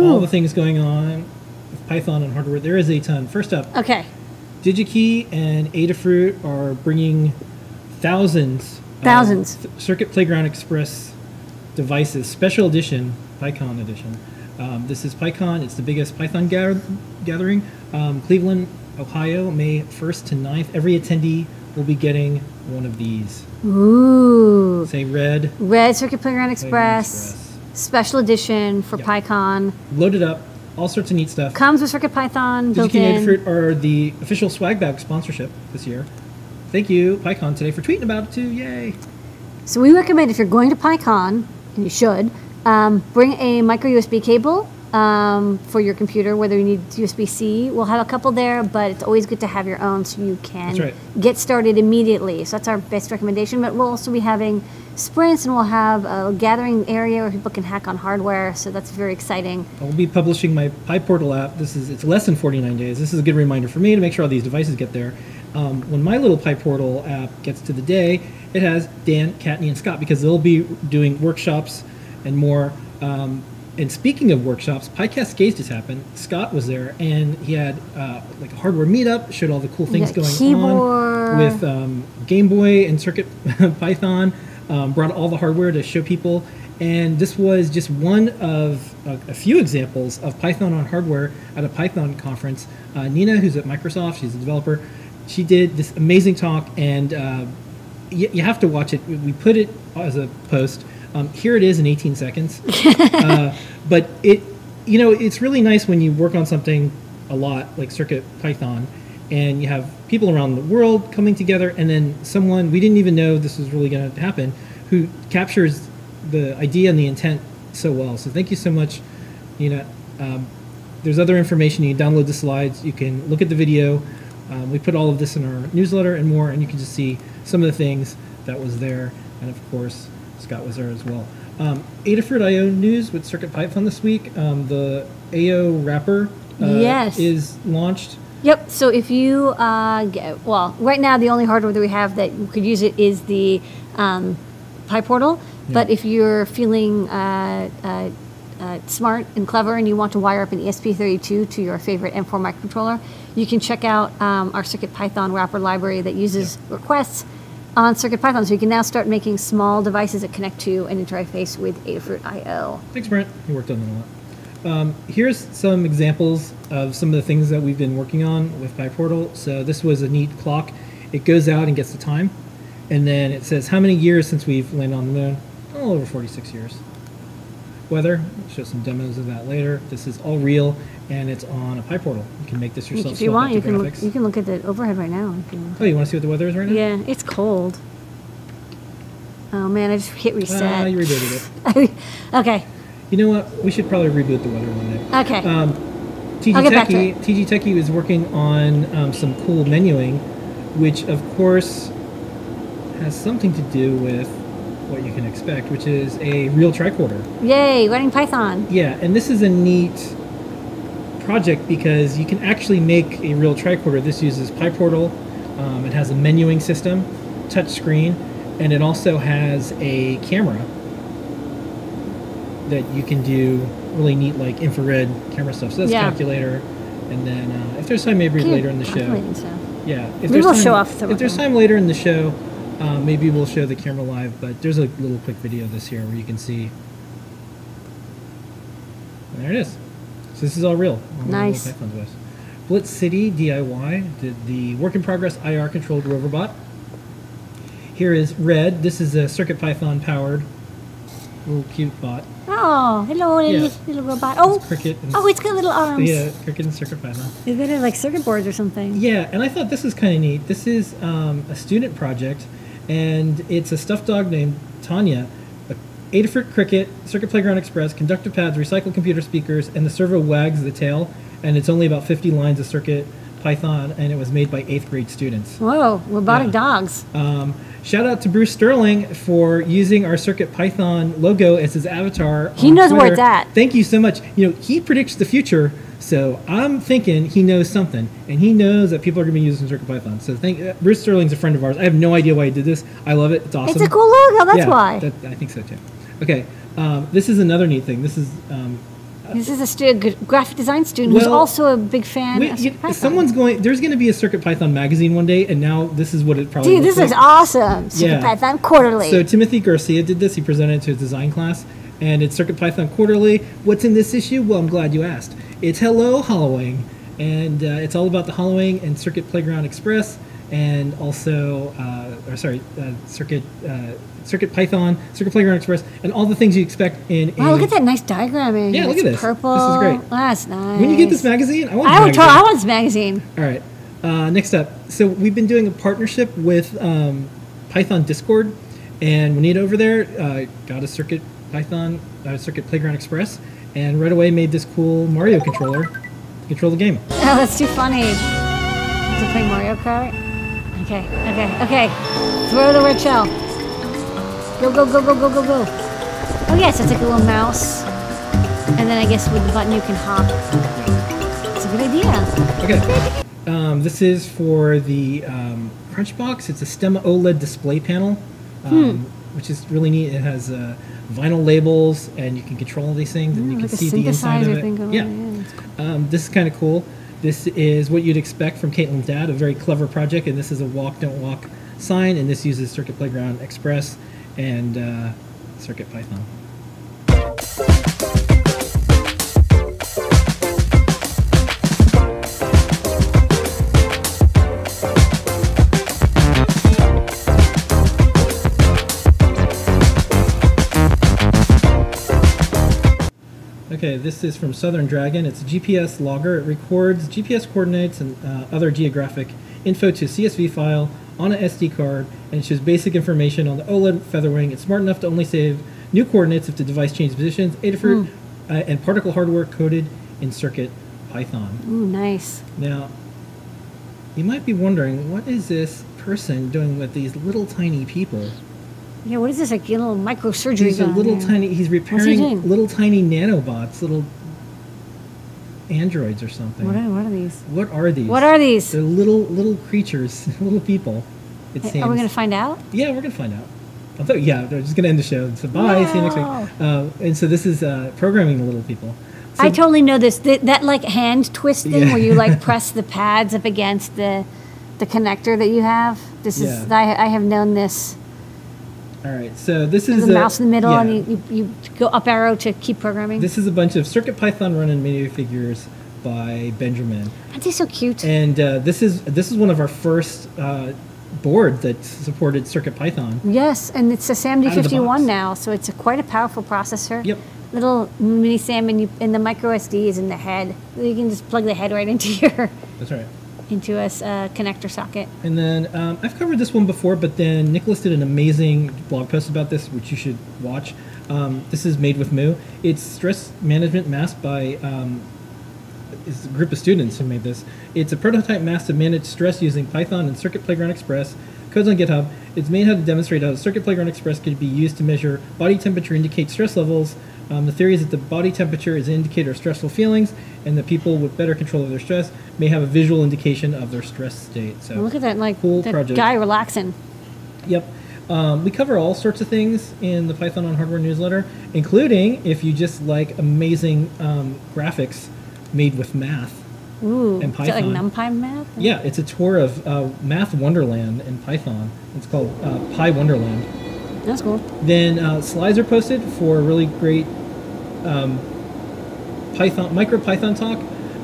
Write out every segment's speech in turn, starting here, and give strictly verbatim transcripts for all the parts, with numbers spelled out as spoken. All the things going on with Python and hardware. There is a ton. First up, okay, Digi-Key and Adafruit are bringing thousands thousands of Circuit Playground Express devices, special edition, PyCon edition. Um, this is PyCon. It's the biggest Python gather gathering. Um, Cleveland, Ohio, May first to ninth. Every attendee will be getting one of these. Ooh. Say red. Red Circuit Playground Express. Playground Express. Special edition for yep. PyCon. Loaded up, all sorts of neat stuff. Comes with CircuitPython built in. Digi-Key and Adafruit are the official swag bag sponsorship this year. Thank you, PyCon, today for tweeting about it too. Yay! So we recommend if you're going to PyCon, and you should, um, bring a micro U S B cable um, for your computer, whether you need U S B C. We'll have a couple there, but it's always good to have your own so you can right. get started immediately. So that's our best recommendation. But we'll also be having sprints, and we'll have a gathering area where people can hack on hardware, so that's very exciting. I'll be publishing my Pi Portal app. This is it's less than forty-nine days. This is a good reminder for me to make sure all these devices get there. Um, when my little Pi Portal app gets to the day, it has Dan, Katney, and Scott, because they'll be doing workshops and more. Um, and speaking of workshops, Pi Cascades just happened. Scott was there, and he had uh, like a hardware meetup, showed all the cool things going on with um, Game Boy and Circuit Python. Um, brought all the hardware to show people, and this was just one of a, a few examples of Python on hardware at a Python conference. Uh, Nina, who's at Microsoft, she's a developer, she did this amazing talk, and uh, y you have to watch it. We put it as a post. Um, here it is in eighteen seconds. uh, but it, you know, it's really nice when you work on something a lot, like CircuitPython, and you have people around the world coming together, and then someone we didn't even know this was really going to happen, who captures the idea and the intent so well. So thank you so much, Nina. Um, there's other information. You can download the slides. You can look at the video. Um, we put all of this in our newsletter and more, and you can just see some of the things that was there. And, of course, Scott was there as well. Um, Adafruit dot i o news with CircuitPython this week. Um, the A O wrapper uh, yes. is launched. Yep, so if you, uh, get, well, right now the only hardware that we have that you could use it is the um, Pi Portal, yeah. but if you're feeling uh, uh, uh, smart and clever and you want to wire up an E S P thirty-two to your favorite M four microcontroller, you can check out um, our CircuitPython wrapper library that uses yeah. requests on CircuitPython, so you can now start making small devices that connect to and interface with Adafruit dot i o. Thanks, Brent. You worked on that a lot. Um, here's some examples of some of the things that we've been working on with PyPortal. So this was a neat clock. It goes out and gets the time. And then it says how many years since we've landed on the moon? A little over forty-six years. Weather, I'll show some demos of that later. This is all real, and it's on a PyPortal. You can make this yourself. If you want, you can, look, you can look at the overhead right now. If you want. Oh, you want to see what the weather is right now? Yeah, it's cold. Oh, man, I just hit reset. Uh, you rebooted it. Okay. You know what? We should probably reboot the weather one day. Okay. Um, T G Techie is working on um, some cool menuing, which, of course, has something to do with what you can expect, which is a real tricorder. Yay, running Python. Yeah, and this is a neat project because you can actually make a real tricorder. This uses PyPortal. Um, it has a menuing system, touch screen, and it also has a camera that you can do really neat, like, infrared camera stuff. So that's yeah. calculator. And then uh, if there's time, maybe Keep later in the show. So. Yeah. If we will time, show off. If there's time later in the show, uh, maybe we'll show the camera live. But there's a little quick video this year where you can see. And there it is. So this is all real. All nice. Blitz City D I Y did the work-in-progress I R-controlled robot. Here is Red. This is a CircuitPython-powered little cute bot. Oh, hello, yeah. little robot. Oh, it's cricket and, oh, it's got little arms. Yeah, cricket and CircuitPython. They better like circuit boards or something. Yeah, and I thought this was kind of neat. This is um, a student project, and it's a stuffed dog named Tanya, a Adafruit cricket, Circuit Playground Express, conductor pads, recycled computer speakers, and the servo wags the tail, and it's only about fifty lines of CircuitPython, and it was made by eighth grade students. Whoa, robotic yeah. dogs. Um, Shout out to Bruce Sterling for using our CircuitPython logo as his avatar. He knows Twitter. Where it's at. Thank you so much. You know, he predicts the future, so I'm thinking he knows something, and he knows that people are going to be using CircuitPython. So thank uh, Bruce Sterling's a friend of ours. I have no idea why he did this. I love it. It's awesome. It's a cool logo. That's yeah, why. That, I think so too. Okay, um, this is another neat thing. This is um, This is a st graphic design student well, who's also a big fan wait, of CircuitPython. Someone's going. There's going to be a CircuitPython magazine one day, and now this is what it probably. Dude, this like. is awesome! CircuitPython yeah. Quarterly. So Timothy Garcia did this. He presented it to his design class, and it's CircuitPython Quarterly. What's in this issue? Well, I'm glad you asked. It's Hello Hollowing, and uh, it's all about the hollowing and Circuit Playground Express, and also, uh, or sorry, uh, Circuit. Uh, CircuitPython, Circuit Playground Express, and all the things you expect in. Wow, look at that nice diagramming. Yeah, look it's at this. Purple. This is great. That's nice. When you get this magazine, I want. I would. I want this magazine. All right. Uh, next up, so we've been doing a partnership with um, Python Discord, and Monita over there uh, got a CircuitPython, uh, Circuit Playground Express, and right away made this cool Mario controller to control the game. Oh, that's too funny. Is it playing Mario Kart? Okay, okay, okay. Throw the red shell. Go, go, go, go, go, go, go. Oh, yeah, so it's like a little mouse. And then I guess with the button you can hop. It's a good idea. Okay. Um, this is for the um, Crunchbox. It's a STEM OLED display panel, um, hmm. which is really neat. It has uh, vinyl labels, and you can control these things, and mm, you can like see the inside of it. Yeah. yeah cool. um, this is kind of cool. This is what you'd expect from Caitlin's dad, a very clever project. And this is a walk, don't walk sign, and this uses Circuit Playground Express and uh, CircuitPython. Okay, this is from Southern Dragon. It's a G P S logger. It records G P S coordinates and uh, other geographic info to a C S V file on an S D card, and it shows basic information on the OLED Featherwing. It's smart enough to only save new coordinates if the device changes positions. Adafruit mm. uh, and particle hardware coded in CircuitPython. Ooh, nice. Now, you might be wondering, what is this person doing with these little tiny people? Yeah, what is this, like little microsurgery? These are little there? tiny. He's repairing he little tiny nanobots, little androids or something. What are, what are these? What are these? What are these? They're little little creatures, little people. It seems. Are we going to find out? Yeah, we're going to find out. Although, yeah, they're just going to end the show. So bye, no. see you next week. Uh, and so this is uh, programming the little people. So I totally know this. Th that like hand twist thing yeah. where you like press the pads up against the the connector that you have. This yeah. is I, I have known this. All right, so this There's is a mouse in the middle, yeah. and you, you, you go up arrow to keep programming. This is a bunch of CircuitPython run and minifigures figures by Benjamin. Aren't they so cute? And uh, this is this is one of our first uh, board that supported CircuitPython. Yes, and it's a S A M D fifty-one now, so it's a quite a powerful processor. Yep. Little mini S A M, and, you, and the micro S D is in the head. You can just plug the head right into your. That's right. into a uh, connector socket. And then um, I've covered this one before, but then Nicholas did an amazing blog post about this, which you should watch. Um, this is made with Moo. It's stress management mask by um, it's a group of students who made this. It's a prototype mask to manage stress using Python and Circuit Playground Express. Code's on GitHub. It's made how to demonstrate how Circuit Playground Express could be used to measure body temperature, indicate stress levels. Um, the theory is that the body temperature is an indicator of stressful feelings, and the people with better control of their stress may have a visual indication of their stress state. So look at that, like cool that project. guy relaxing. Yep. Um, we cover all sorts of things in the Python on Hardware newsletter, including if you just like amazing um, graphics made with math. Ooh, and Python. Is it like NumPy math? Yeah, it's a tour of uh, Math Wonderland in Python. It's called uh, Pi Wonderland. That's cool. Then uh, slides are posted for really great Um, Python MicroPython talk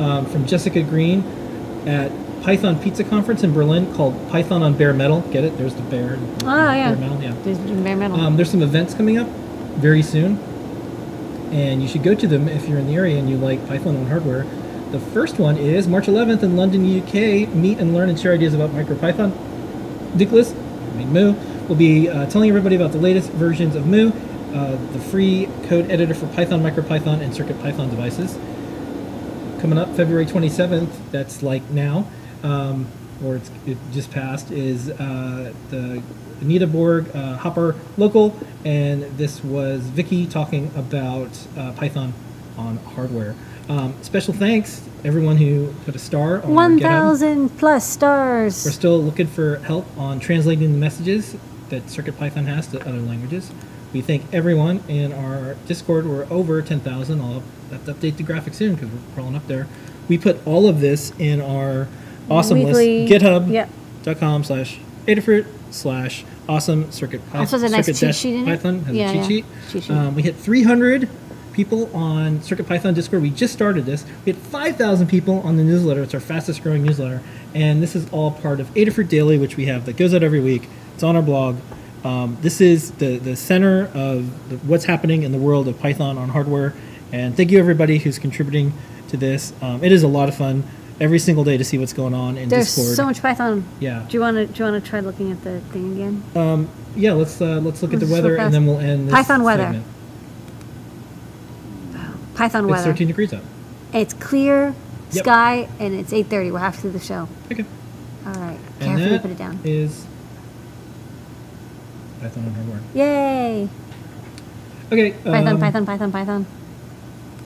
um, from Jessica Green at Python Pizza Conference in Berlin called Python on Bare Metal. Get it? There's the bear. Oh, uh, yeah. Bare metal, yeah. There's bare metal. Um, there's some events coming up very soon, and you should go to them if you're in the area and you like Python on hardware. The first one is March eleventh in London, U K. Meet and learn and share ideas about MicroPython. Nicholas, I mean Moo, will be uh, telling everybody about the latest versions of Moo. Uh, the free code editor for Python, MicroPython, and CircuitPython devices. Coming up February twenty-seventh, that's like now, um, or it's, it just passed, is uh, the Anita Borg uh, Hopper Local, and this was Vicky talking about uh, Python on hardware. Um, special thanks everyone who put a star on one thousand plus stars. We're still looking for help on translating the messages that CircuitPython has to other languages. We thank everyone in our Discord. We're over ten thousand. I'll have to update the graphic soon because we're crawling up there. We put all of this in our awesome Weekly, list. GitHub dot com slash Adafruit slash awesome circuit python. Nice circuit sheet Python has yeah, a cheat yeah. sheet. Cheat sheet. Um, we hit three hundred people on CircuitPython Discord. We just started this. We had five thousand people on the newsletter. It's our fastest growing newsletter. And this is all part of Adafruit Daily, which we have that goes out every week. It's on our blog. Um, this is the, the center of the, what's happening in the world of Python on hardware. And thank you, everybody, who's contributing to this. Um, it is a lot of fun every single day to see what's going on in There's Discord. There's so much Python. Yeah. Do you want to do you want to try looking at the thing again? Um, yeah, let's uh, let's look let's at the weather, and then we'll end this Python weather. Segment. Python weather. It's thirteen degrees out. It's clear yep. sky, and it's eight thirty. We're half through the show. Okay. All right. Carefully put it down. Is Python on hardware. Yay! Okay. Python, um, Python, Python, Python.